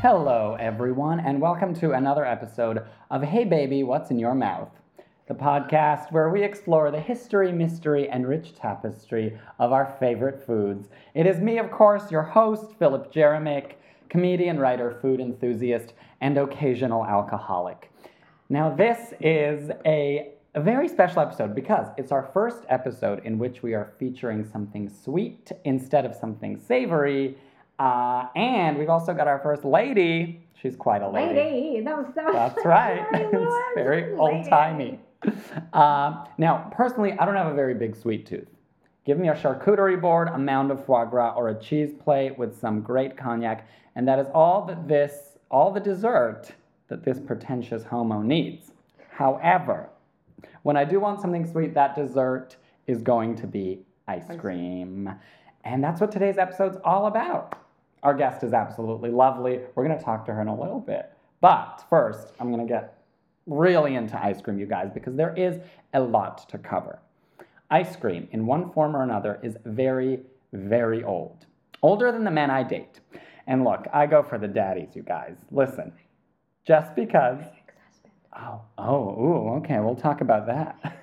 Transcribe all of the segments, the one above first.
Hello, everyone, and welcome to another episode of Hey Baby, What's in Your Mouth? The podcast where we explore the history, mystery, and rich tapestry of our favorite foods. It is me, of course, your host, Philip Jeremick, comedian, writer, food enthusiast, and occasional alcoholic. Now, this is a very special episode because it's our first episode in which we are featuring something sweet instead of something savory. And we've also got our first lady. She's quite a lady. Lady, that was that's right. It's very old-timey. Now, personally, I don't have a very big sweet tooth. Give me a charcuterie board, a mound of foie gras, or a cheese plate with some great cognac, and that is all the dessert that this pretentious homo needs. However, when I do want something sweet, that dessert is going to be ice cream. And that's what today's episode's all about. Our guest is absolutely lovely. We're going to talk to her in a little bit. But first, I'm going to get really into ice cream, you guys, because there is a lot to cover. Ice cream, in one form or another, is very, very old. Older than the men I date. And look, I go for the daddies, you guys. Listen, just because... Okay, we'll talk about that.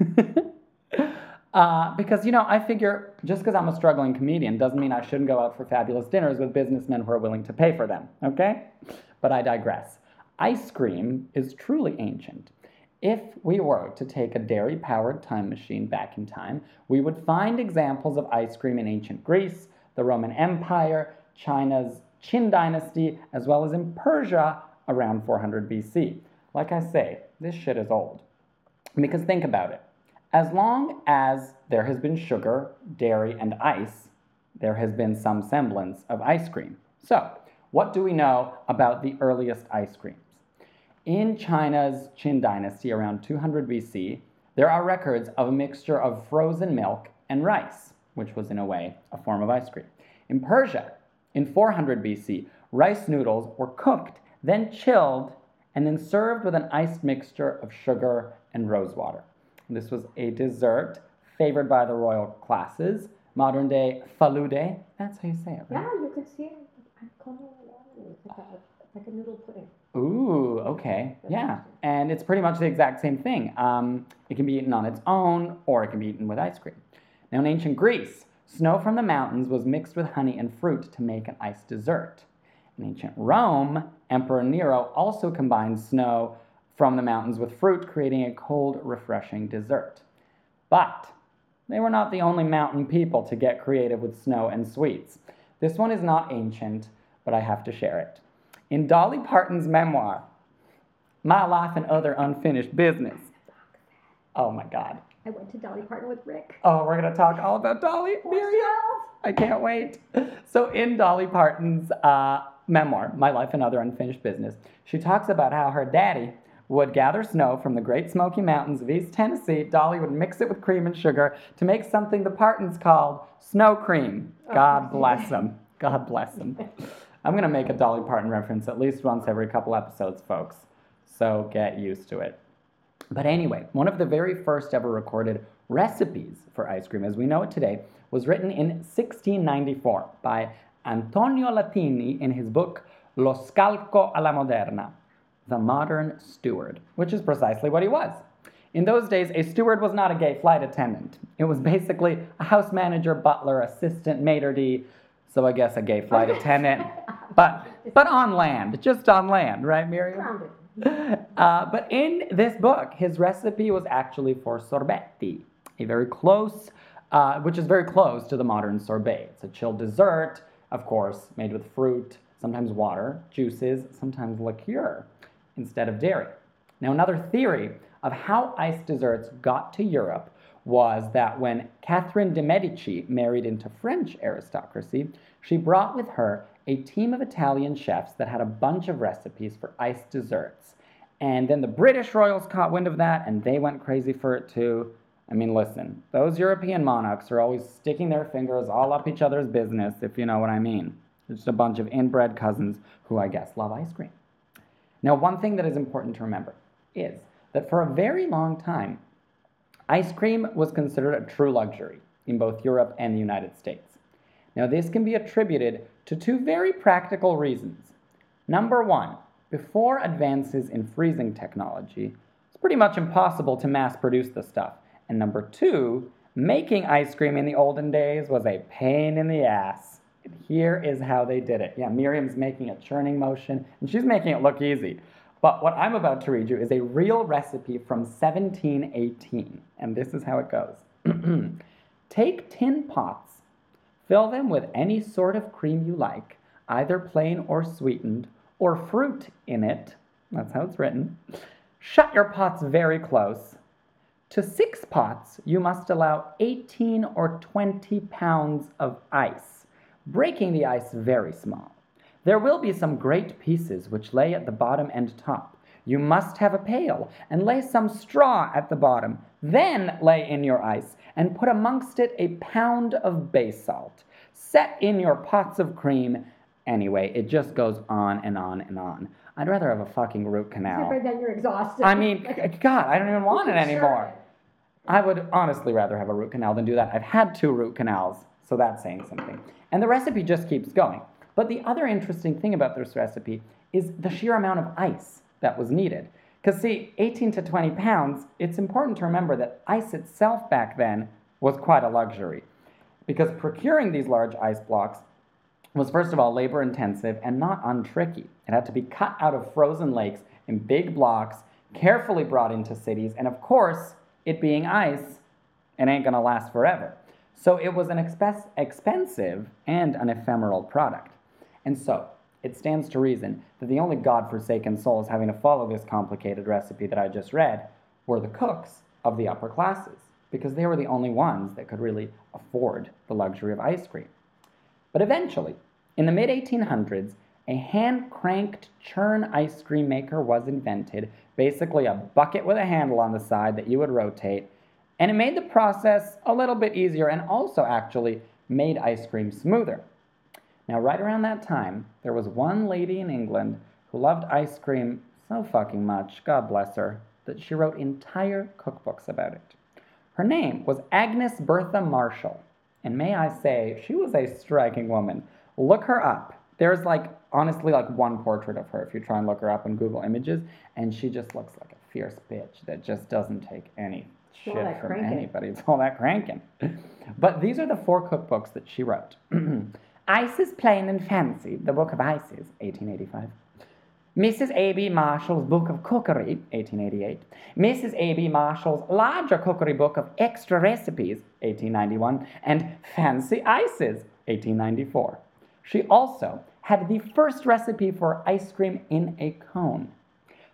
Because, you know, I figure just because I'm a struggling comedian doesn't mean I shouldn't go out for fabulous dinners with businessmen who are willing to pay for them, okay? But I digress. Ice cream is truly ancient. If we were to take a dairy-powered time machine back in time, we would find examples of ice cream in ancient Greece, the Roman Empire, China's Qin dynasty, as well as in Persia around 400 BC. Like I say, this shit is old. Because think about it. As long as there has been sugar, dairy, and ice, there has been some semblance of ice cream. So, what do we know about the earliest ice creams? In China's Qin dynasty around 200 BC, there are records of a mixture of frozen milk and rice, which was in a way a form of ice cream. In Persia, in 400 BC, rice noodles were cooked, then chilled, and then served with an iced mixture of sugar and rosewater. This was a dessert favored by the royal classes, modern-day falude. That's how you say it, right? Yeah, you can see it. I call it like a noodle pudding. Ooh, okay, yeah. And it's pretty much the exact same thing. It can be eaten on its own, or it can be eaten with ice cream. Now, in ancient Greece, snow from the mountains was mixed with honey and fruit to make an iced dessert. In ancient Rome, Emperor Nero also combined snow from the mountains with fruit, creating a cold, refreshing dessert. But they were not the only mountain people to get creative with snow and sweets. This one is not ancient, but I have to share it. In Dolly Parton's memoir, My Life and Other Unfinished Business. Oh my God. I went to Dolly Parton with Rick. Oh, we're going to talk all about Dolly. Miriam. I can't wait. So in Dolly Parton's memoir, My Life and Other Unfinished Business, she talks about how her daddy would gather snow from the Great Smoky Mountains of East Tennessee. Dolly would mix it with cream and sugar to make something the Partons called snow cream. God bless them. God bless them. I'm going to make a Dolly Parton reference at least once every couple episodes, folks. So get used to it. But anyway, one of the very first ever recorded recipes for ice cream as we know it today was written in 1694 by Antonio Latini in his book Lo Scalco alla Moderna, the modern steward, which is precisely what he was. In those days, a steward was not a gay flight attendant. It was basically a house manager, butler, assistant, maitre d', so I guess a gay flight attendant, but on land, just on land, right, Miriam? But in this book, his recipe was actually for sorbetti, which is very close to the modern sorbet. It's a chilled dessert, of course, made with fruit, sometimes water, juices, sometimes liqueur, instead of dairy. Now, another theory of how iced desserts got to Europe was that when Catherine de' Medici married into French aristocracy, she brought with her a team of Italian chefs that had a bunch of recipes for iced desserts. And then the British royals caught wind of that, and they went crazy for it too. I mean, listen, those European monarchs are always sticking their fingers all up each other's business, if you know what I mean. Just a bunch of inbred cousins who, I guess, love ice cream. Now, one thing that is important to remember is that for a very long time, ice cream was considered a true luxury in both Europe and the United States. Now, this can be attributed to two very practical reasons. Number one, before advances in freezing technology, it's pretty much impossible to mass produce this stuff. And number two, making ice cream in the olden days was a pain in the ass. And here is how they did it. Yeah, Miriam's making a churning motion, and she's making it look easy. But what I'm about to read you is a real recipe from 1718, and this is how it goes. Take tin pots, fill them with any sort of cream you like, either plain or sweetened, or fruit in it. That's how it's written. Shut your pots very close. To 6 pots, you must allow 18 or 20 pounds of ice, breaking the ice very small. There will be some great pieces which lay at the bottom and top. You must have a pail and lay some straw at the bottom, then lay in your ice and put amongst it a pound of bay salt. Set in your pots of cream. Anyway, it just goes on and on and on. I'd rather have a fucking root canal. Except that you're exhausted. I mean, God, I don't even want it anymore. I would honestly rather have a root canal than do that. I've had 2 root canals, so that's saying something. And the recipe just keeps going. But the other interesting thing about this recipe is the sheer amount of ice that was needed. Because, see, 18 to 20 pounds, it's important to remember that ice itself back then was quite a luxury. Because procuring these large ice blocks was, first of all, labor-intensive and not untricky. It had to be cut out of frozen lakes in big blocks, carefully brought into cities, and of course, it being ice, it ain't gonna last forever. So it was an expensive and an ephemeral product. And so, it stands to reason that the only godforsaken souls having to follow this complicated recipe that I just read were the cooks of the upper classes, because they were the only ones that could really afford the luxury of ice cream. But eventually, in the mid-1800s, a hand-cranked churn ice cream maker was invented, basically a bucket with a handle on the side that you would rotate, and it made the process a little bit easier and also actually made ice cream smoother. Now, right around that time, there was one lady in England who loved ice cream so fucking much, God bless her, that she wrote entire cookbooks about it. Her name was Agnes Bertha Marshall, and may I say, she was a striking woman. Look her up. There's honestly, one portrait of her if you try and look her up in Google Images, and she just looks like a fierce bitch that just doesn't take any shit from anybody. It's all that cranking. But these are the 4 cookbooks that she wrote. Ice is Plain and Fancy, The Book of Ices, 1885. Mrs. A.B. Marshall's Book of Cookery, 1888. Mrs. A.B. Marshall's Larger Cookery Book of Extra Recipes, 1891. And Fancy Ices, 1894. She also had the first recipe for ice cream in a cone.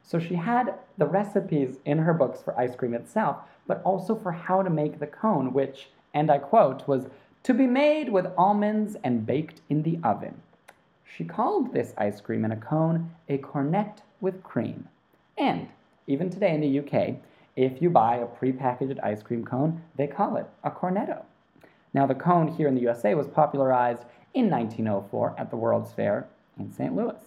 So she had the recipes in her books for ice cream itself, but also for how to make the cone, which, and I quote, was to be made with almonds and baked in the oven. She called this ice cream in a cone a cornette with cream. And even today in the UK, if you buy a prepackaged ice cream cone, they call it a cornetto. Now, the cone here in the USA was popularized in 1904 at the World's Fair in St. Louis.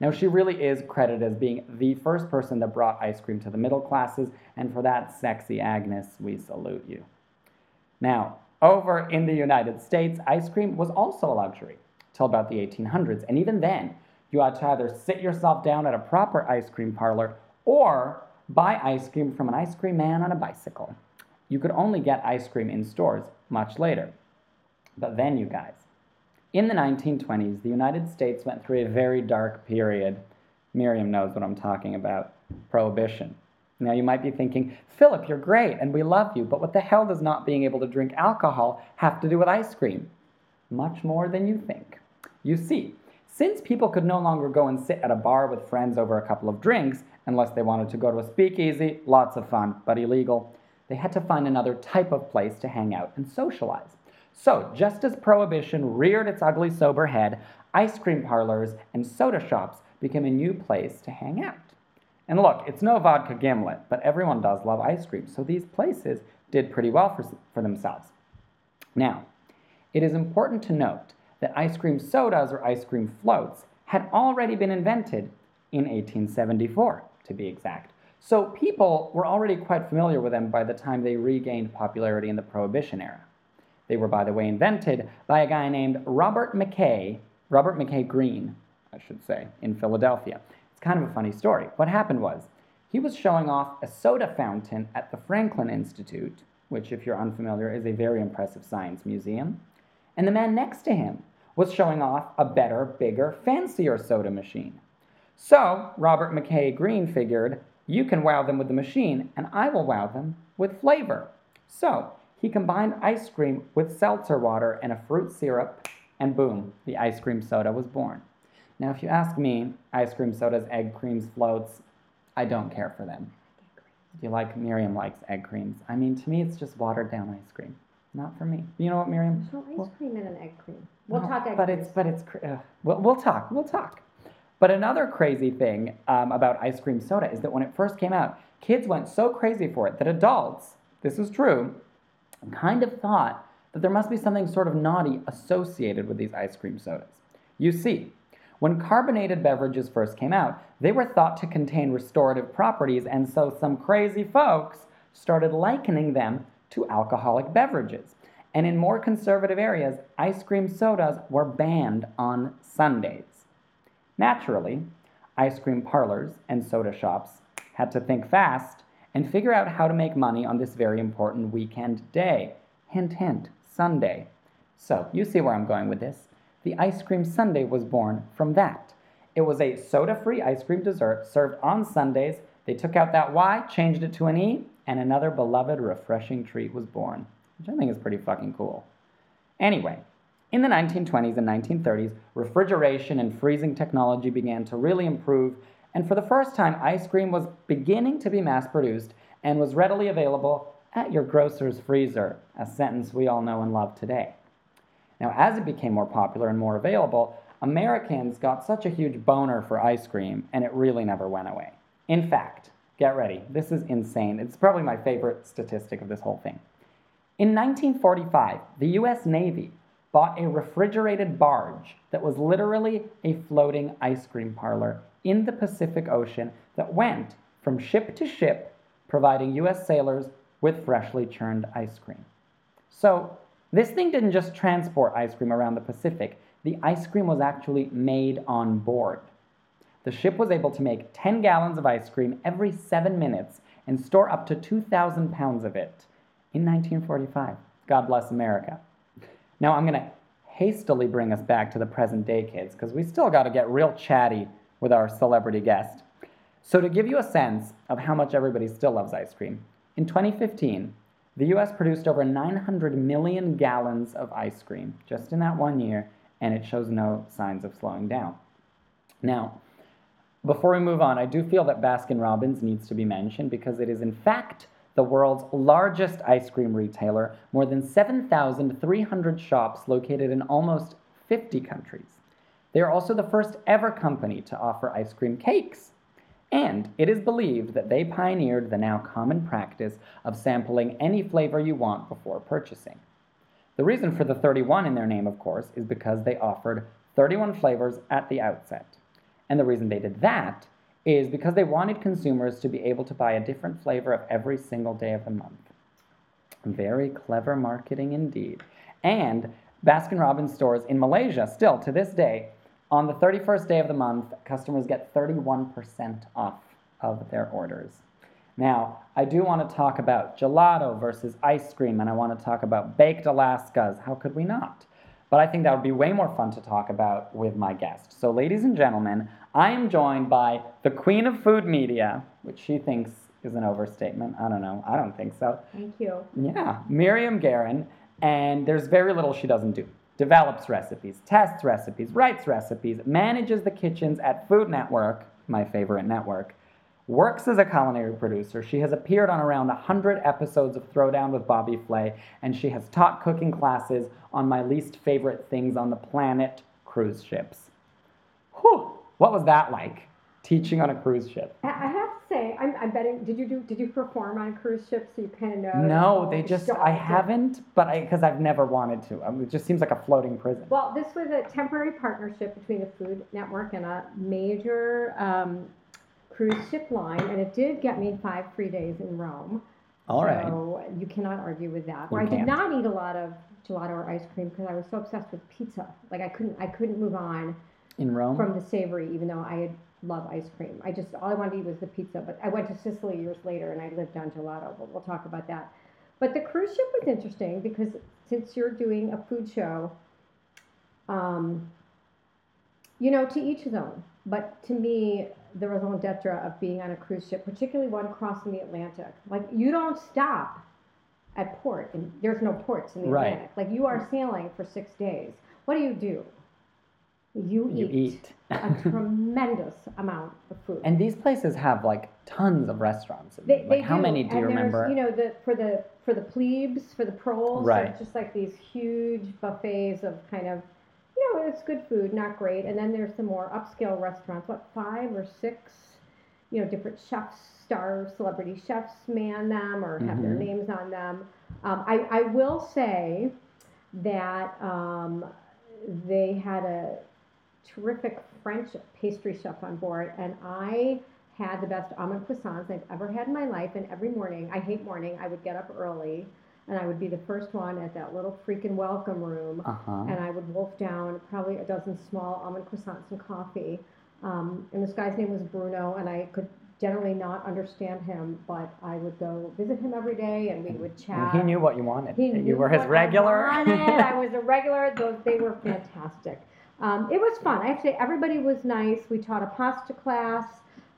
Now, she really is credited as being the first person that brought ice cream to the middle classes, and for that, sexy Agnes, we salute you. Now, over in the United States, ice cream was also a luxury till about the 1800s, and even then, you had to either sit yourself down at a proper ice cream parlor or buy ice cream from an ice cream man on a bicycle. You could only get ice cream in stores much later. But then, you guys, in the 1920s, the United States went through a very dark period. Miriam knows what I'm talking about, Prohibition. Now, you might be thinking, Philip, you're great, and we love you, but what the hell does not being able to drink alcohol have to do with ice cream? Much more than you think. You see, since people could no longer go and sit at a bar with friends over a couple of drinks, unless they wanted to go to a speakeasy, lots of fun, but illegal, they had to find another type of place to hang out and socialize. So, just as Prohibition reared its ugly, sober head, ice cream parlors and soda shops became a new place to hang out. And look, it's no vodka gimlet, but everyone does love ice cream, so these places did pretty well for themselves. Now, it is important to note that ice cream sodas or ice cream floats had already been invented in 1874, to be exact. So people were already quite familiar with them by the time they regained popularity in the Prohibition era. They were, by the way, invented by a guy named Robert McKay Green, I should say, in Philadelphia. It's kind of a funny story. What happened was, he was showing off a soda fountain at the Franklin Institute, which, if you're unfamiliar, is a very impressive science museum. And the man next to him was showing off a better, bigger, fancier soda machine. So Robert McKay Green figured, you can wow them with the machine, and I will wow them with flavor. So he combined ice cream with seltzer water and a fruit syrup, and boom, the ice cream soda was born. Now, if you ask me, ice cream sodas, egg creams, floats, I don't care for them. You like, Miriam likes egg creams. I mean, to me, it's just watered down ice cream. Not for me. You know what, Miriam? There's no ice cream in an egg cream. We'll talk. But another crazy thing about ice cream soda is that when it first came out, kids went so crazy for it that adults, this is true, kind of thought that there must be something sort of naughty associated with these ice cream sodas. You see, when carbonated beverages first came out, they were thought to contain restorative properties, and so some crazy folks started likening them to alcoholic beverages. And in more conservative areas, ice cream sodas were banned on Sundays. Naturally, ice cream parlors and soda shops had to think fast and figure out how to make money on this very important weekend day. Hint, hint, Sunday. So, you see where I'm going with this. The ice cream sundae was born from that. It was a soda-free ice cream dessert served on Sundays. They took out that Y, changed it to an E, and another beloved refreshing treat was born, which I think is pretty fucking cool. Anyway, in the 1920s and 1930s, refrigeration and freezing technology began to really improve, and for the first time, ice cream was beginning to be mass-produced and was readily available at your grocer's freezer, a sentence we all know and love today. Now, as it became more popular and more available, Americans got such a huge boner for ice cream, and it really never went away. In fact, get ready, this is insane. It's probably my favorite statistic of this whole thing. In 1945, the U.S. Navy bought a refrigerated barge that was literally a floating ice cream parlor in the Pacific Ocean that went from ship to ship, providing U.S. sailors with freshly churned ice cream. So this thing didn't just transport ice cream around the Pacific. The ice cream was actually made on board. The ship was able to make 10 gallons of ice cream every 7 minutes and store up to 2,000 pounds of it in 1945. God bless America. Now, I'm going to hastily bring us back to the present day, kids, because we still got to get real chatty with our celebrity guest. So to give you a sense of how much everybody still loves ice cream, in 2015, the U.S. produced over 900 million gallons of ice cream just in that 1 year, and it shows no signs of slowing down. Now, before we move on, I do feel that Baskin Robbins needs to be mentioned because it is, in fact, the world's largest ice cream retailer, more than 7,300 shops located in almost 50 countries. They are also the first ever company to offer ice cream cakes. And it is believed that they pioneered the now common practice of sampling any flavor you want before purchasing. The reason for the 31 in their name, of course, is because they offered 31 flavors at the outset. And the reason they did that is because they wanted consumers to be able to buy a different flavor of every single day of the month. Very clever marketing indeed. And Baskin-Robbins stores in Malaysia, still to this day, on the 31st day of the month, customers get 31% off of their orders. Now, I do want to talk about gelato versus ice cream, and I want to talk about baked Alaskas. How could we not? But I think that would be way more fun to talk about with my guest. So, ladies and gentlemen, I am joined by the queen of food media, which she thinks is an overstatement. I don't know. I don't think so. Thank you. Yeah. Miriam Garron. And there's very little she doesn't do. Develops recipes, tests recipes, writes recipes, manages the kitchens at Food Network, my favorite network, works as a culinary producer. She has appeared on around 100 episodes of Throwdown with Bobby Flay, and she has taught cooking classes on my least favorite things on the planet, cruise ships. Whew! What was that like, teaching on a cruise ship? I have to say, I'm betting, did you perform on a cruise ship so you kind of know? No, they just, I haven't, but because I've never wanted to. It just seems like a floating prison. Well, this was a temporary partnership between the Food Network and a major cruise ship line, and it did get me 5 free days in Rome. All right. So you cannot argue with that. I did not eat a lot of gelato or ice cream because I was so obsessed with pizza. Like I couldn't move on. in Rome from the savory, even though I love ice cream. I just, all I wanted to eat was the pizza, but I went to Sicily years later and I lived on gelato, but we'll talk about that. But the cruise ship was interesting because since you're doing a food show, you know, to each his own. But to me, the raison d'etre of being on a cruise ship, particularly one crossing the Atlantic, like you don't stop at port, and there's no ports in the right. Atlantic. Like you are sailing for 6 days. What do? You eat a tremendous amount of food. And these places have like tons of restaurants. How many do you remember? You know, for the plebes, for the proles, right. So it's just like these huge buffets of kind of, you know, it's good food, not great. And then there's some more upscale restaurants, what, 5 or 6, you know, different chefs, stars, celebrity chefs man them or have their names on them. I will say that they had a terrific French pastry chef on board, and I had the best almond croissants I've ever had in my life. And every morning, I hate morning, I would get up early and I would be the first one at that little freaking welcome room, and I would wolf down probably a dozen small almond croissants and coffee. And this guy's name was Bruno, and I could generally not understand him, but I would go visit him every day and we would chat. He knew what you wanted. You were his regular. I was a regular. They were fantastic. It was fun. I have to say, everybody was nice. We taught a pasta class.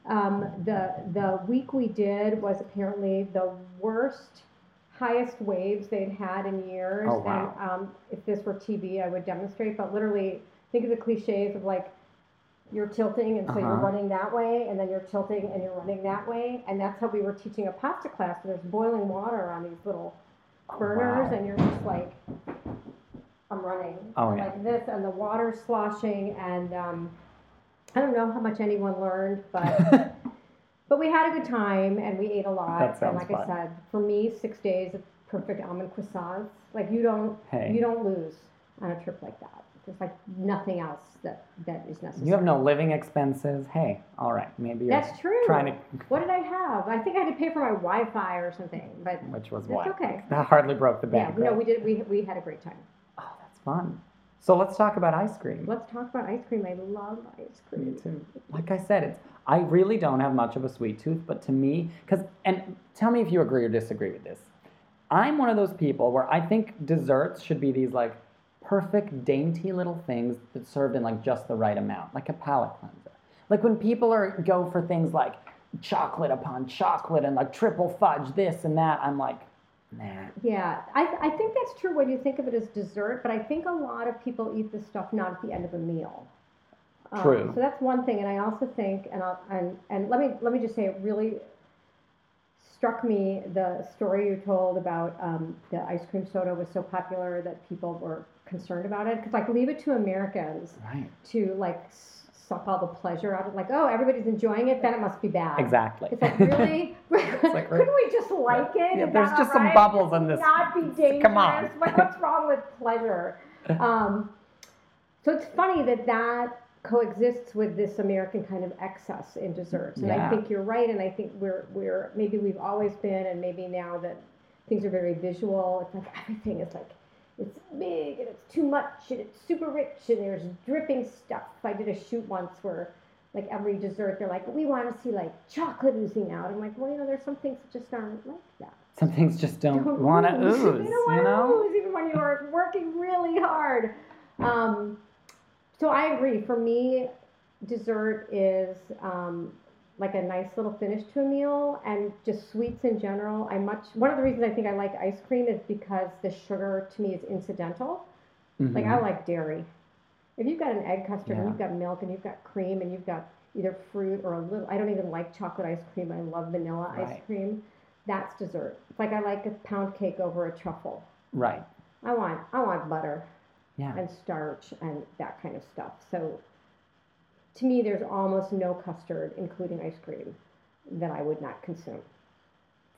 The week we did was apparently the worst, highest waves they'd had in years. Oh, wow. And if this were TV, I would demonstrate. But literally, think of the cliches of like, you're tilting, and so you're running that way, and then you're tilting, and you're running that way. And that's how we were teaching a pasta class. And there's boiling water on these little burners, and you're just like... I'm running like this, and the water's sloshing, and I don't know how much anyone learned, but but we had a good time, and we ate a lot. That sounds and like fun. I said, for me, 6 days of perfect almond croissants. Like you don't lose on a trip like that. There's like nothing else that is necessary. You have no living expenses. Hey, all right, maybe that's true. Trying to. What did I have? I think I had to pay for my Wi-Fi or something, but which was what? Okay. That hardly broke the bank. Yeah, right? No, we did. We had a great time. Fun. So let's talk about ice cream. I love ice cream. Me too. Like I said, I really don't have much of a sweet tooth, but to me, and tell me if you agree or disagree with this. I'm one of those people where I think desserts should be these like perfect dainty little things that served in like just the right amount, like a palate cleanser. Like when people go for things like chocolate upon chocolate and like triple fudge this and that, I'm like, nah. Yeah, I think that's true when you think of it as dessert, but I think a lot of people eat this stuff not at the end of a meal. True. So that's one thing, and I also think, and let me just say, it really struck me the story you told about the ice cream soda was so popular that people were concerned about it, because like leave it to Americans to like suck all the pleasure out of it, like, oh, everybody's enjoying it, then it must be bad. Exactly. It's like, really? It's like, couldn't we just like it? Yeah, there's just some bubbles in this. Not be dangerous. Come on. Like, what's wrong with pleasure? So it's funny that coexists with this American kind of excess in desserts. And I think you're right, and I think we're maybe we've always been, and maybe now that things are very visual, it's like everything is like, it's big, and it's too much, and it's super rich, and there's dripping stuff. I did a shoot once where, like, every dessert, they're like, we want to see, like, chocolate oozing out. I'm like, well, you know, there's some things that just aren't like that. Some things just don't want to ooze, you know? Even when you're working really hard. So I agree. For me, dessert is, like, a nice little finish to a meal, and just sweets in general. One of the reasons I think I like ice cream is because the sugar to me is incidental. Like I like dairy. If you've got an egg custard and you've got milk and you've got cream and you've got either fruit or I don't even like chocolate ice cream, I love vanilla ice cream. That's dessert. It's like I like a pound cake over a truffle. Right. I want butter and starch and that kind of stuff. So to me, there's almost no custard, including ice cream, that I would not consume.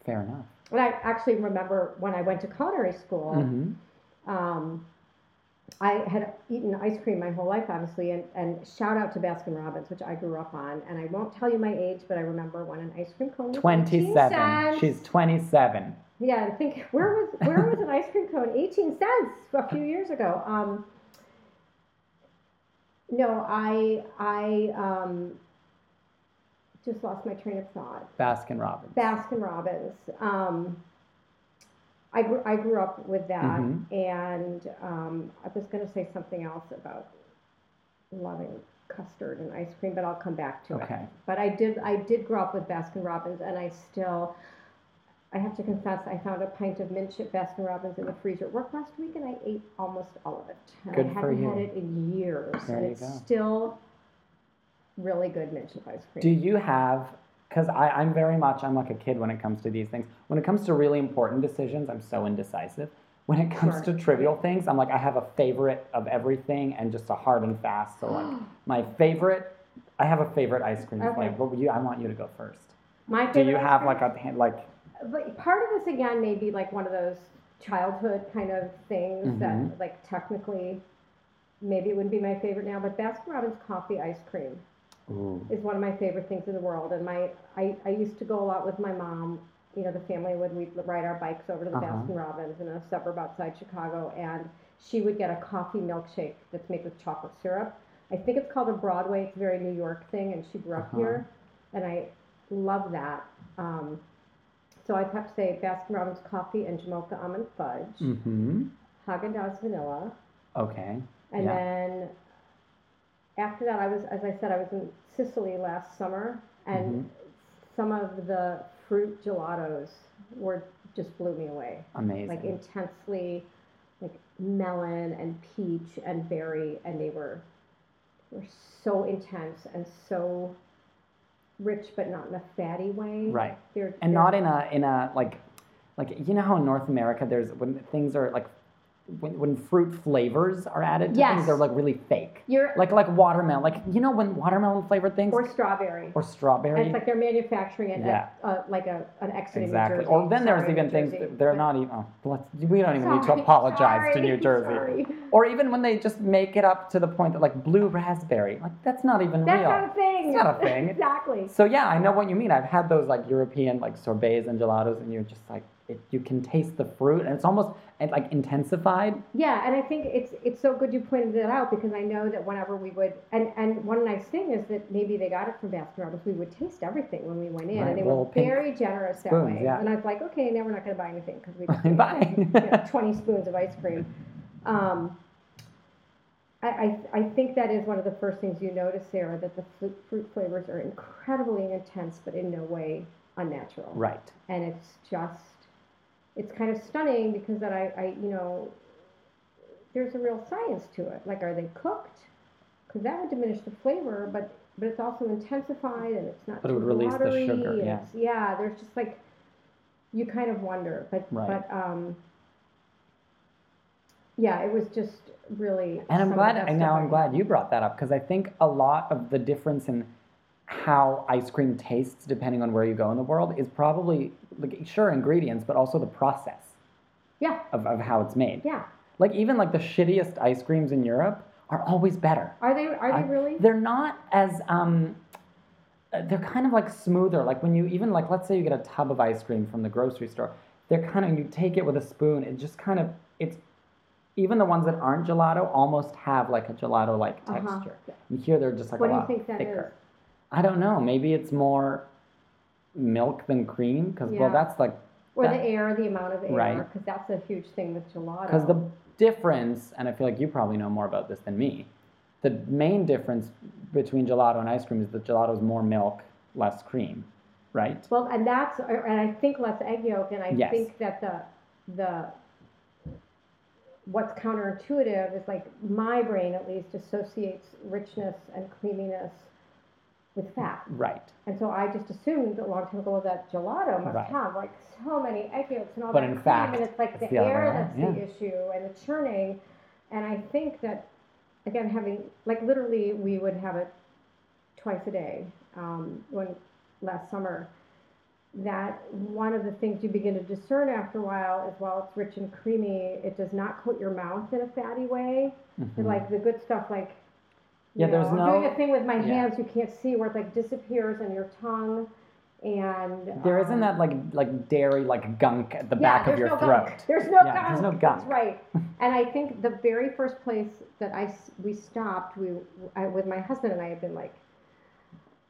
Fair enough. And I actually remember when I went to culinary school, I had eaten ice cream my whole life, obviously, and shout out to Baskin Robbins, which I grew up on. And I won't tell you my age, but I remember when an ice cream cone was 27. She's 27. Yeah, I think, where was an ice cream cone? 18 cents a few years ago. No, I just lost my train of thought. Baskin Robbins. I grew up with that, mm-hmm. and I was going to say something else about loving custard and ice cream, but I'll come back to it. But I did grow up with Baskin Robbins, and I have to confess, I found a pint of mint chip Baskin Robbins in the freezer at work last week, and I ate almost all of it. And good for you. I haven't had it in years, there and it's go. Still really good mint chip ice cream. Do you have? Because I'm like a kid when it comes to these things. When it comes to really important decisions, I'm so indecisive. When it comes to trivial things, I'm like, I have a favorite of everything and just a hard and fast. So like I have a favorite ice cream flavor. What would you? I want you to go first. My favorite. Do you have But part of this again may be like one of those childhood kind of things mm-hmm. that like technically maybe it wouldn't be my favorite now, but Baskin Robbins coffee ice cream Ooh. Is one of my favorite things in the world. And I used to go a lot with my mom, you know, the family we'd ride our bikes over to the uh-huh. Baskin Robbins in a suburb outside Chicago, and she would get a coffee milkshake that's made with chocolate syrup. I think it's called a Broadway, it's a very New York thing, and she grew up uh-huh. here, and I love that. So I'd have to say Baskin Robbins coffee and Jamaica almond fudge, mm-hmm. Haagen-Dazs vanilla. Okay. And yeah. then after that, I was in Sicily last summer, and mm-hmm. some of the fruit gelatos just blew me away. Amazing. Like intensely, like melon and peach and berry, and they were so intense and so rich, but not in a fatty way. Right. They're not in a like you know how in North America there's when things are like when fruit flavors are added to yes. things, they're like really fake. You're like watermelon, like you know when watermelon flavored things or strawberry. And it's like they're manufacturing it yeah. at an exit exactly. in New Jersey. Or then there's even things that they're not even. We don't even need to apologize to New Jersey. Sorry. Or even when they just make it up to the point that like blue raspberry, like that's not even real. That's not a thing. It's not a thing. Exactly. So yeah, I know what you mean. I've had those like European like sorbets and gelatos, and you're just like you can taste the fruit, and it's almost like intensified. Yeah, and I think it's so good you pointed it out, because I know that whenever we would, and one nice thing is that maybe they got it from Baskin Robbins, we would taste everything when we went in, right, and they were very generous that spoons, way. Yeah. And I was like, okay, now we're not going to buy anything because we just buy 20 spoons of ice cream. I think that is one of the first things you notice, Sarah, that the fruit flavors are incredibly intense, but in no way unnatural. Right. And it's just, it's kind of stunning because that I you know, there's a real science to it. Like, are they cooked? Because that would diminish the flavor, but it's also intensified, and it's not. But it would release the sugar. Yeah. Yeah. There's just like, you kind of wonder, yeah, it was just really. And I'm glad you brought that up, because I think a lot of the difference in how ice cream tastes depending on where you go in the world is probably like sure ingredients, but also the process. Yeah. Of how it's made. Yeah. Like even like the shittiest ice creams in Europe are always better. Are they really? They're not as they're kind of like smoother. Like when you even like let's say you get a tub of ice cream from the grocery store, they're kind of you take it with a spoon, it just kind of it's even the ones that aren't gelato almost have like a gelato like texture. Uh-huh. And here they're just like what a lot thicker. What do you think that is? I don't know. Maybe it's more milk than cream, because yeah. well, that's like or that, the amount of air, right? Because that's a huge thing with gelato. Because the difference, and I feel like you probably know more about this than me, the main difference between gelato and ice cream is that gelato is more milk, less cream, right? Well, and that's and I think less egg yolk, and I yes. think that the what's counterintuitive is like my brain at least associates richness and creaminess with fat. Right. And so I just assumed a long time ago that gelato must right. have like so many egg yolks and all but that cream, fact, and it's like the air that's yeah. the issue and the churning. And I think that again having like literally we would have it twice a day when last summer, that one of the things you begin to discern after a while is while it's rich and creamy, it does not coat your mouth in a fatty way. Mm-hmm. Like the good stuff like you yeah, know, there's I'm doing a thing with my hands you can't see where it like disappears on your tongue And there isn't that like dairy like gunk at the back of your throat. There's no gunk. That's right. And I think the very first place that we stopped, with my husband and I had been like,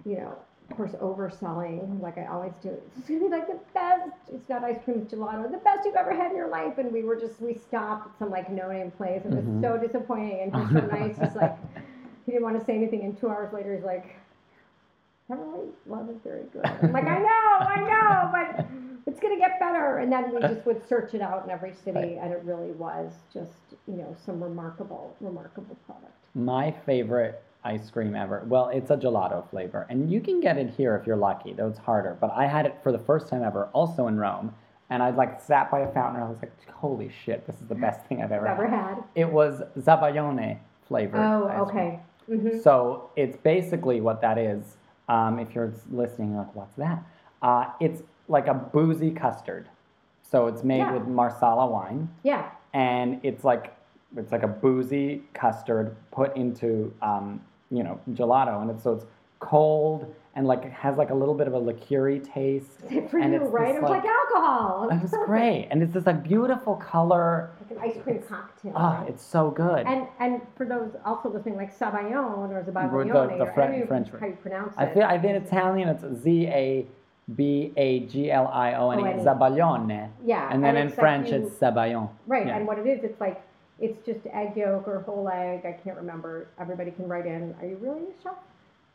you know, of course overselling like I always do. It's gonna be like the best. It's not ice cream, it's gelato. The best you've ever had in your life. And we stopped at some like no name place. It was so disappointing. And he's so nice. He's like, he didn't want to say anything. And 2 hours later, he's like, everyone's love is very good. I'm like, I know, but it's going to get better. And then we just would search it out in every city, and it really was just, you know, some remarkable product. My favorite ice cream ever. Well, it's a gelato flavor, and you can get it here if you're lucky, though it's harder. But I had it for the first time ever, also in Rome, and I like sat by a fountain, and I was like, holy shit, this is the best thing I've ever had. It was zabaglione flavored. Oh, okay. Mm-hmm. So it's basically what that is. If you're listening, you're like, what's that? It's like a boozy custard. So it's made with Marsala wine. Yeah. And it's like a boozy custard put into, you know, gelato. And it's cold and like it has like a little bit of a liqueur-y taste. It was like alcohol. It was great. And it's this like beautiful color. Like an ice cream cocktail. Oh, right? It's so good. And for those also listening, like Sabaglione or Zabaglione, how you pronounce it. I think in Italian it's Zabaglione, it's Zabaglione. Yeah. And then in French it's Sabaglione. Right. Yeah. And what it is, it's like, it's just egg yolk or whole egg. I can't remember. Everybody can write in. Are you really a chef?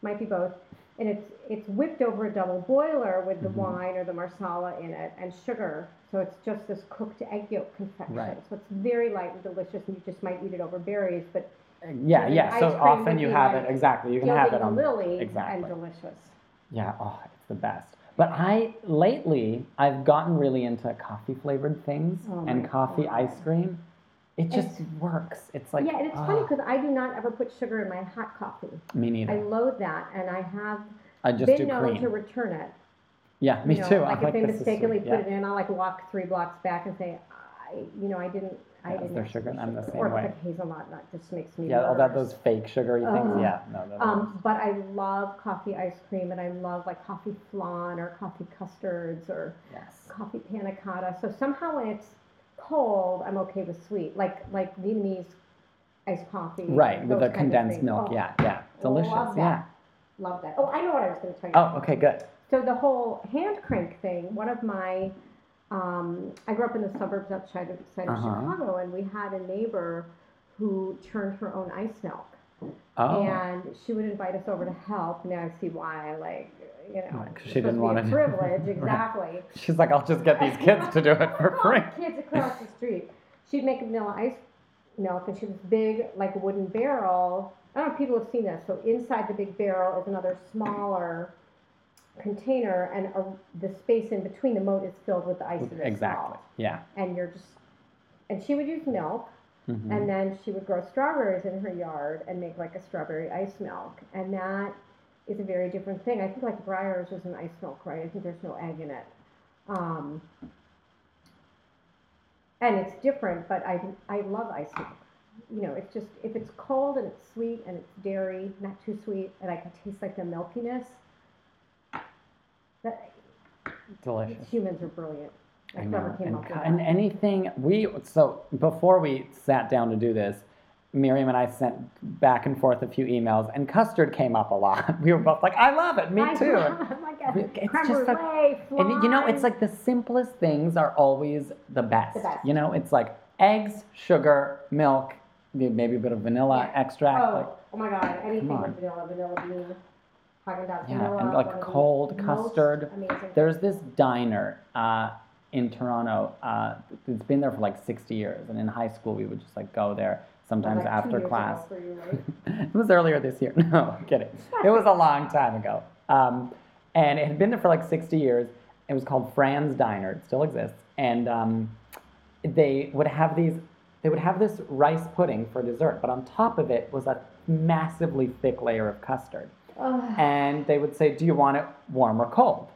Might be both. And it's whipped over a double boiler with the wine or the Marsala in it and sugar. So it's just this cooked egg yolk confection. Right. So it's very light and delicious, and you just might eat it over berries. But so often you have it exactly. You can have it on lily and delicious. Yeah, oh, it's the best. But I've gotten really into coffee flavored things and coffee ice cream. It just works. It's like... Yeah, and it's funny because I do not ever put sugar in my hot coffee. Me neither. I loathe that, and I have been known to return it. Yeah, me too. Like if they mistakenly put it in, I'll like walk 3 blocks back and say, I didn't... There's sugar, I'm the same way. Or like hazelnut, that just makes me... Yeah, all that, those fake sugary things, yeah. No, but I love coffee ice cream, and I love like coffee flan or coffee custards or coffee panna cotta. So somehow when it's cold, I'm okay with sweet, like Vietnamese iced coffee. Right, with the condensed milk. Oh, yeah. Delicious. Love that. Oh, I know what I was going to tell you. Oh, okay, good. So the whole hand crank thing, one of my, I grew up in the suburbs outside of Chicago, and we had a neighbor who churned her own ice milk. Oh. And she would invite us over to help. Now I see why, like, you know, she didn't want to. Privilege, exactly. Right. She's like, I'll just get these kids to do it for free. Kids across the street. She'd make vanilla ice milk, and she was big, like wooden barrel. I don't know if people have seen this. So inside the big barrel is another smaller container, and the space in between the moat is filled with the ice. Exactly. Yeah. And she would use milk. Mm-hmm. And then she would grow strawberries in her yard and make like a strawberry ice milk. And that is a very different thing. I think like Breyers is an ice milk, right? I think there's no egg in it. And it's different, but I love ice milk. You know, it's just, if it's cold and it's sweet and it's dairy, not too sweet, and I can taste like the milkiness. Delicious. Humans are brilliant. I know. And anything before we sat down to do this, Miriam and I sent back and forth a few emails, and custard came up a lot. We were both like, I love it, me too. Creme brulee, flan. You know, it's like the simplest things are always the best. You know, it's like eggs, sugar, milk, maybe a bit of vanilla extract. Oh, oh my God, anything with vanilla bean. Haagen-Dazs, and like cold custard. Amazing. There's this diner in Toronto, it's been there for like 60 years, and in high school we would just like go there sometimes after class. It was earlier this year. No, I'm kidding. It was a long time ago, and it had been there for like 60 years. It was called Franz Diner. It still exists, and they would have this rice pudding for dessert, but on top of it was a massively thick layer of custard, and they would say, "Do you want it warm or cold?"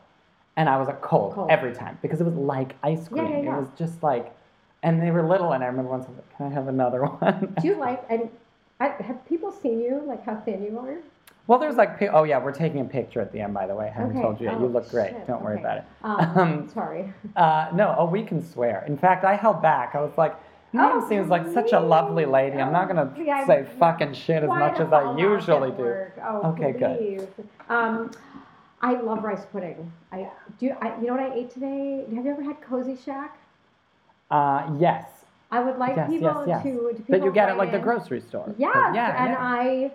And I was like, cold every time, because it was like ice cream. Yeah. It was just like, and they were little, and I remember once I was like, can I have another one? Do you like, have people seen you, like how thin you are? Well, there's like, oh yeah, we're taking a picture at the end, by the way. I haven't told you yet. You look great. Don't worry about it. Sorry. No, we can swear. In fact, I held back. I was like, Miriam seems like such a lovely lady. I'm not going to say fucking shit as much as I usually do. Oh, okay, please. Good. I love rice pudding. You know what I ate today? Have you ever had Cozy Shack? Yes. I would like people to. But you get it like the grocery store. Yes, I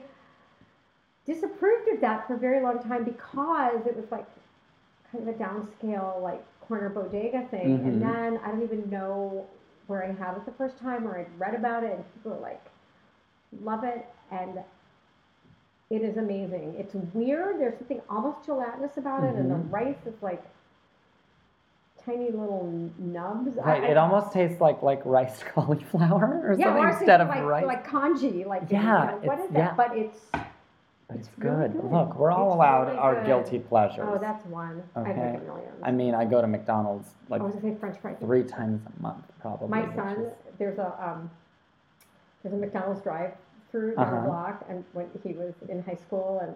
disapproved of that for a very long time because it was like kind of a downscale, like corner bodega thing. Mm-hmm. And then I don't even know where I had it the first time, or I'd read about it, and people were like, love it. And it is amazing. It's weird. There's something almost gelatinous about it. And the rice is like tiny little nubs. Right. It almost tastes like rice cauliflower or something instead of rice. Like kanji. Like, you know, what is that? Yeah. But it's good. Really good. Look, we're all allowed our guilty pleasures. Oh, that's one. Okay. I make a million. I mean, I go to McDonald's French fries 3 times a month probably. My son, there's a McDonald's drive-through down the block, and when he was in high school and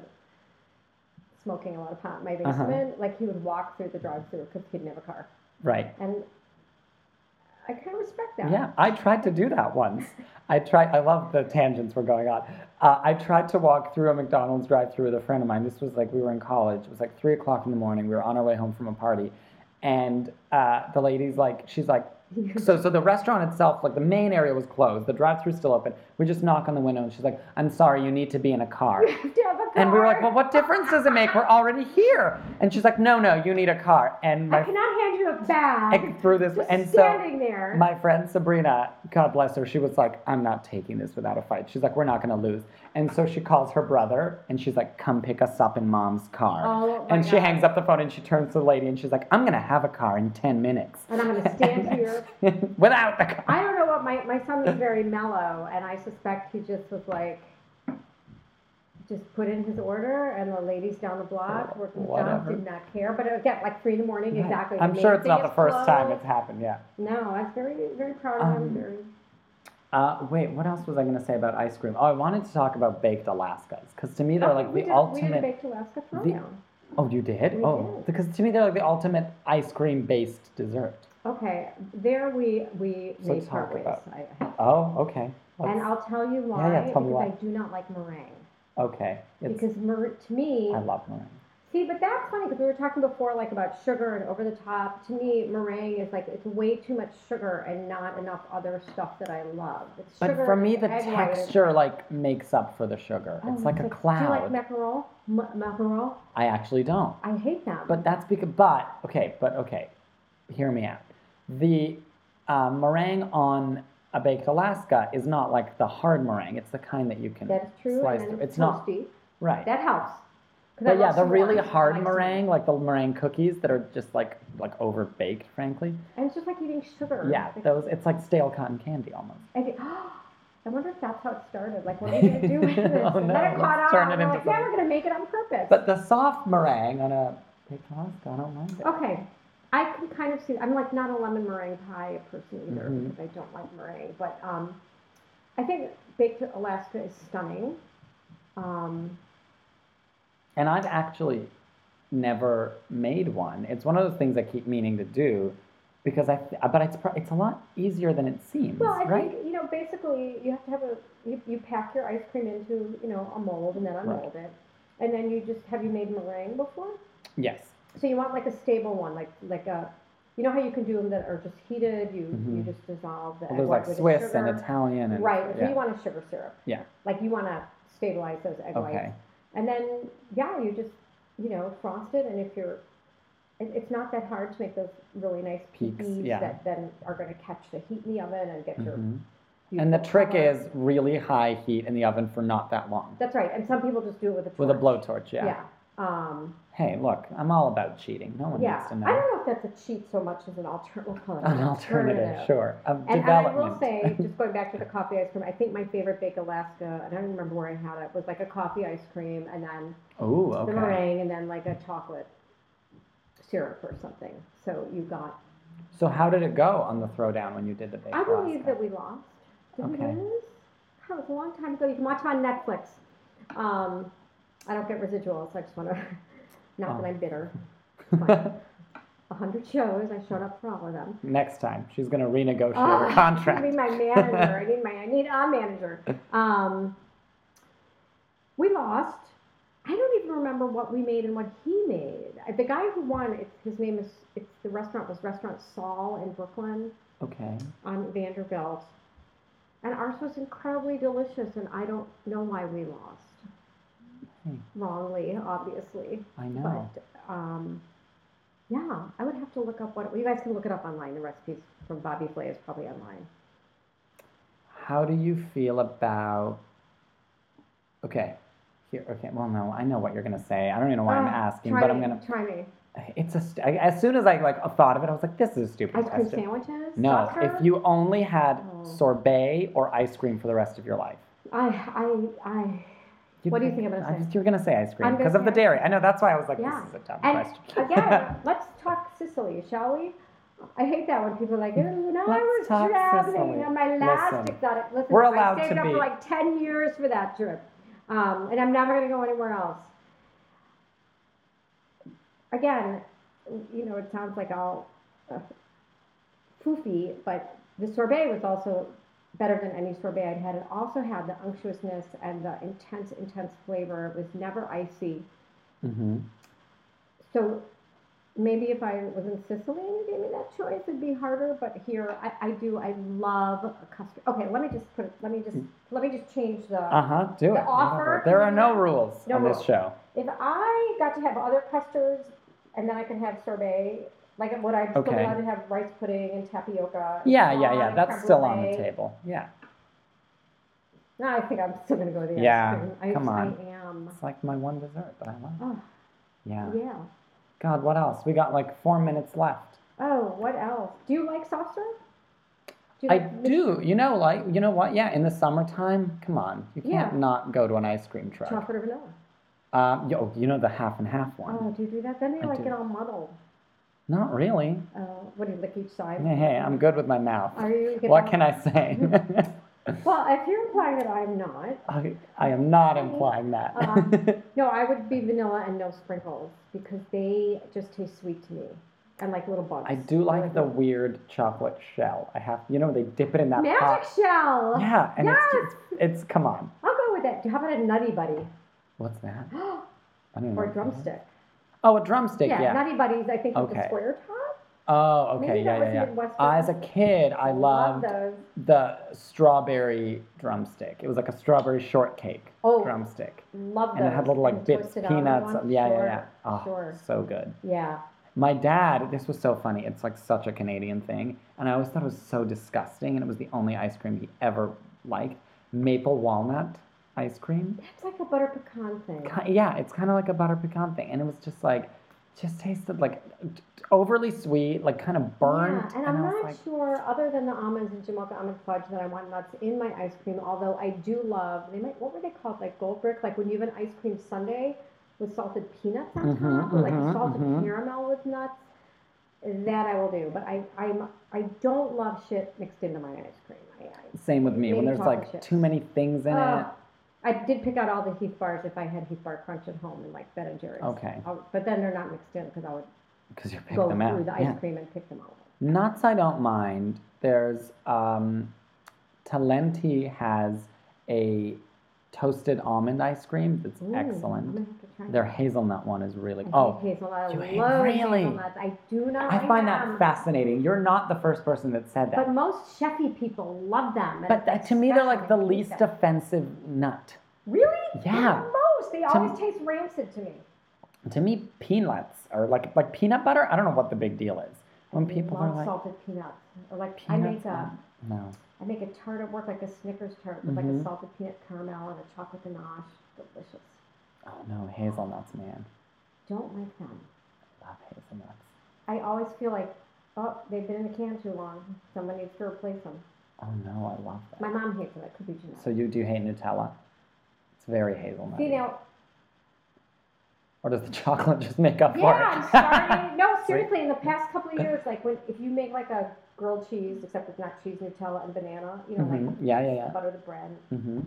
smoking a lot of pot in my basement, like he would walk through the drive-through because he didn't have a car. Right. And I kind of respect that. Yeah, I tried to do that once. I love the tangents we're going on. I tried to walk through a McDonald's drive-through with a friend of mine. This was like, we were in college. It was like 3 o'clock in the morning. We were on our way home from a party. And the lady's like, she's like, so the restaurant itself, like the main area was closed. The drive-thru's still open. We just knock on the window and she's like, I'm sorry, you need to be in a car. You have to have a car. And we were like, well, what difference does it make? We're already here. And she's like, no, you need a car. And I cannot hand you a bag. Through this, just and standing so there. My friend Sabrina, God bless her, she was like, I'm not taking this without a fight. She's like, we're not going to lose. And so she calls her brother and she's like, come pick us up in mom's car. Oh, and she hangs up the phone and she turns to the lady and she's like, I'm going to have a car in 10 minutes. And I'm going to stand here. Without the car. I don't know what my son was very mellow, and I suspect he just was like, just put in his order, and the ladies down the block working the job did not care. But again, like 3 in the morning, right. Exactly. I'm sure it's not the first time it's happened. Yeah. No, I was very, very proud of him. Wait, what else was I going to say about ice cream? Oh, I wanted to talk about baked Alaskas because to me they're like the ultimate. We did a baked Alaska throwdown. Oh, you did? We did. Because to me they're like the ultimate ice cream based dessert. Okay, there we made part ways. Okay. And I'll tell you why, because I do not like meringue. Okay. Because to me... I love meringue. See, but that's funny, because we were talking before like about sugar and over the top. To me, meringue is like, it's way too much sugar and not enough other stuff that I love. It's sugar, but for me, the texture like makes up for the sugar. It's like a cloud. Do you like macaron? Macaron? I actually don't. I hate them. But that's because, okay, hear me out. The meringue on a baked Alaska is not like the hard meringue. It's the kind that you can slice through. It's not toasty. Right. That helps. But yeah, the really hard meringue, like the meringue cookies that are just like over baked, frankly. And it's just like eating sugar. Yeah, it's like stale cotton candy almost. I wonder if that's how it started. Like, what are we going to do with this? And then it caught on. And we're going to make it on purpose. But the soft meringue on a baked Alaska, I don't mind it. Okay. I can kind of see, I'm like not a lemon meringue pie person either, because I don't like meringue, but I think baked Alaska is stunning. And I've actually never made one. It's one of those things I keep meaning to do, because but it's a lot easier than it seems. Well, I think, you know, basically you have to have you pack your ice cream into, you know, a mold and then unmold it. And then have you made meringue before? Yes. So you want like a stable one, like a, you know how you can do them that are just heated. You just dissolve the egg white with Swiss sugar. And Italian and So you want a sugar syrup. Yeah. Like you want to stabilize those egg whites. And then you just frost it, and it's not that hard to make those really nice peaks that then are going to catch the heat in the oven and get your. And the trick is really high heat in the oven for not that long. That's right. And some people just do it with a torch. With a blowtorch. Yeah. Yeah. Hey, look, I'm all about cheating. No one needs to know. I don't know if that's a cheat so much as an alternative. An alternative, sure. And I will say, just going back to the coffee ice cream, I think my favorite baked Alaska, and I don't remember where I had it, was like a coffee ice cream and then the meringue and then like a chocolate syrup or something. So how did it go on the throwdown when you did the baked Alaska? I believe that we lost. Did we lose? It was a long time ago. You can watch it on Netflix. I don't get residuals. I just want to, not that I'm bitter. 100 shows. I showed up for all of them. Next time, she's going to renegotiate her contract. I need my manager. I need a manager. We lost. I don't even remember what we made and what he made. The guy who won, the restaurant was Restaurant Saul in Brooklyn. Okay. On Vanderbilt. And ours was incredibly delicious, and I don't know why we lost. Wrongly, obviously. I know. But, yeah, I would have to look up you guys can look it up online. The recipes from Bobby Flay is probably online. How do you feel about, I know what you're going to say. I don't even know why I'm asking, but I'm going to. Try me. As soon as I thought of it, I was like, this is stupid. Ice cream sandwiches? No, if you only had sorbet or ice cream for the rest of your life. What do you think I'm going to say? You were going to say ice cream because of the dairy. I know, that's why I was like, this is a tough question. Again, let's talk Sicily, shall we? I hate that when people are like, oh, no, I was traveling on my last exotic. Listen, we're allowed to be. I stayed up for 10 years for that trip, and I'm never going to go anywhere else. Again, it sounds like all poofy, but the sorbet was also better than any sorbet I'd had. It also had the unctuousness and the intense, intense flavor. It was never icy. Mm-hmm. So maybe if I was in Sicily and you gave me that choice, it'd be harder. But here, I love a custard. Okay, let me just change the the offer. There are no rules on this show. If I got to have other custards and then I could have sorbet. Would I still allowed to have rice pudding and tapioca? Yeah. That's still on the table. Yeah. No, I think I'm still going to go to the ice cream. I am. It's like my one dessert that I love. Oh. Yeah. Yeah. God, what else? We got 4 minutes left. Oh, what else? Do you like soft serve? I do. You know what? Yeah, in the summertime, come on. You can't not go to an ice cream truck. Chocolate or vanilla? The half and half one. Oh, do you do that? Then they get all muddled. Not really. What do you lick each side? Hey, I'm good with my mouth. Are you what can I say? Well, if you're implying that I'm not. I am not implying that. No, I would be vanilla and no sprinkles because they just taste sweet to me and little bugs. I do like the weird chocolate shell. I have, they dip it in that magic shell. Yeah, and it's come on. I'll go with it. How about a Nutty Buddy? What's that? I don't know. Or a drumstick. Oh, a drumstick, yeah. Nutty Buddies, I think, with the square top. Oh, okay, yeah. As a kid, I loved the strawberry drumstick. It was like a strawberry shortcake drumstick. Love those. And it had little, bits, peanuts. Yeah. Oh, sure. So good. Yeah. My dad, this was so funny. It's, such a Canadian thing. And I always thought it was so disgusting, and it was the only ice cream he ever liked. Maple walnut ice cream. That's like a butter pecan thing. Yeah, it's kind of like a butter pecan thing. And it was just just tasted overly sweet, kind of burnt. Yeah, and I'm not sure, other than the almonds and Jamaica almond fudge, that I want nuts in my ice cream, although I do love, what were they called? Gold brick? When you have an ice cream sundae with salted peanuts on top, or salted caramel with nuts, that I will do. But I don't love shit mixed into my ice cream. Same with me. When there's too many things in it. I did pick out all the Heath bars if I had Heath bar crunch at home and Ben and Jerry's. Okay. But then they're not mixed in because I would go through the ice cream and pick them out. Nuts I don't mind. There's Talenti has a toasted almond ice cream that's excellent. I'm gonna have to try their hazelnut one is really hazelnut. Hazelnuts. I do not. I find that fascinating. You're not the first person that said that. But most chefy people love them. But to me, they're the least offensive nut. Really? Yeah. Most. They always taste rancid to me. To me, peanuts are like peanut butter. I don't know what the big deal is when people are salted peanuts or peanuts. I make I make a tart at work, a Snickers tart with a salted peanut caramel and a chocolate ganache. Delicious. Oh, no, hazelnuts, man. Don't like them. I love hazelnuts. I always feel they've been in the can too long. Someone needs to replace them. Oh, no, I love that. My mom hates them. It could be genetic. So you do hate Nutella? It's very hazelnut. See, now... Or does the chocolate just make up for it? Yeah, I'm sorry. No, seriously, in the past couple of years, if you make a grilled cheese, except it's not cheese, Nutella and banana, butter the bread. Mm-hmm.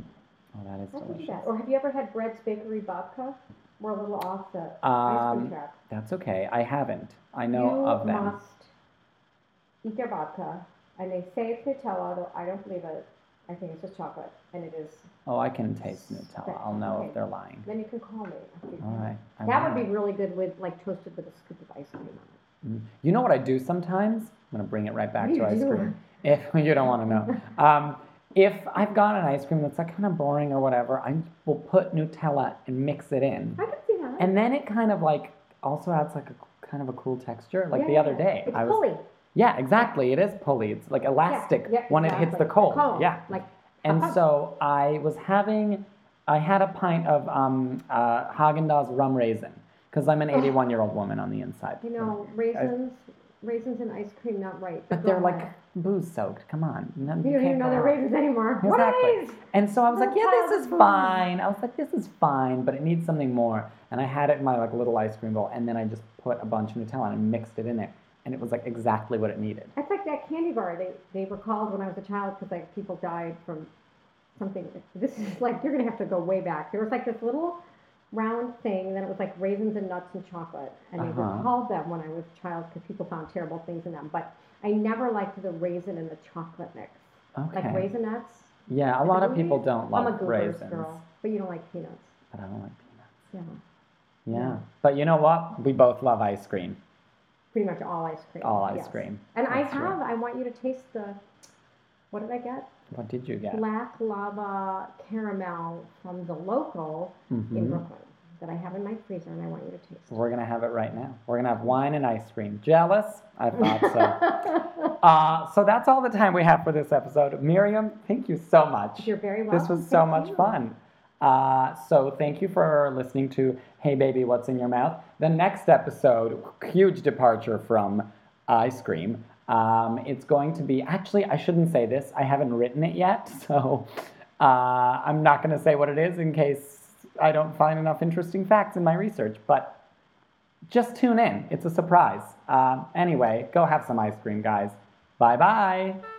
Oh, that is delicious. Or have you ever had Bread's Bakery vodka? We're a little off the ice cream track. That's okay. I haven't. I know of them. You must eat their vodka, and they say it's Nutella, though I don't believe it. I think it's just chocolate, and it is. Oh, I can taste Nutella. I'll know if they're lying. Then you can call me. All right. That would be really good with, like, toasted with a scoop of ice cream on it. You know what I do sometimes? I'm going to bring it right back to ice cream. If you don't want to know. If I've got an ice cream that's like kind of boring or whatever, I will put Nutella and mix it in. I can see that. And then it kind of like also adds like a kind of a cool texture. Like the other day, it's pulley. Yeah, exactly. It is pulley. It's like elastic when it hits the cold. Yeah. Like, and so I had a pint of Haagen-Dazs rum raisin because I'm an 81-year-old woman on the inside. You know, raisins. Raisins and ice cream, not right. But they're like booze-soaked. Come on. You don't even know they're raisins anymore. Exactly. What are these? And so I was like, yeah, this is fine. I was like, this is fine, but it needs something more. And I had it in my like little ice cream bowl, and then I just put a bunch of Nutella and mixed it in there. And it was like exactly what it needed. It's like that candy bar they were called when I was a child because like people died from something. This is like, you're going to have to go way back. There was like this little round thing, then it was like raisins and nuts and chocolate, and they were called them when I was a child because people found terrible things in them, but I never liked the raisin and the chocolate mix. Okay. Like Raisinets. Yeah, a lot of people don't like raisins. I'm a Goobers girl, but you don't like peanuts. But I don't like peanuts. Yeah. Yeah. But you know what? We both love ice cream. Pretty much all ice cream. All ice cream. And I want you to taste the, what did I get? What did you get? Black lava caramel from the local in Brooklyn that I have in my freezer, and I want you to taste. We're going to have it right now. We're going to have wine and ice cream. Jealous? I thought so. So that's all the time we have for this episode. Miriam, thank you so much. You're very welcome. This was so much fun. So thank you for listening to Hey Baby, What's in Your Mouth? The next episode, huge departure from ice cream. It's going to be, actually, I shouldn't say this. I haven't written it yet, so I'm not going to say what it is in case I don't find enough interesting facts in my research, but just tune in. It's a surprise. Anyway, go have some ice cream, guys. Bye-bye.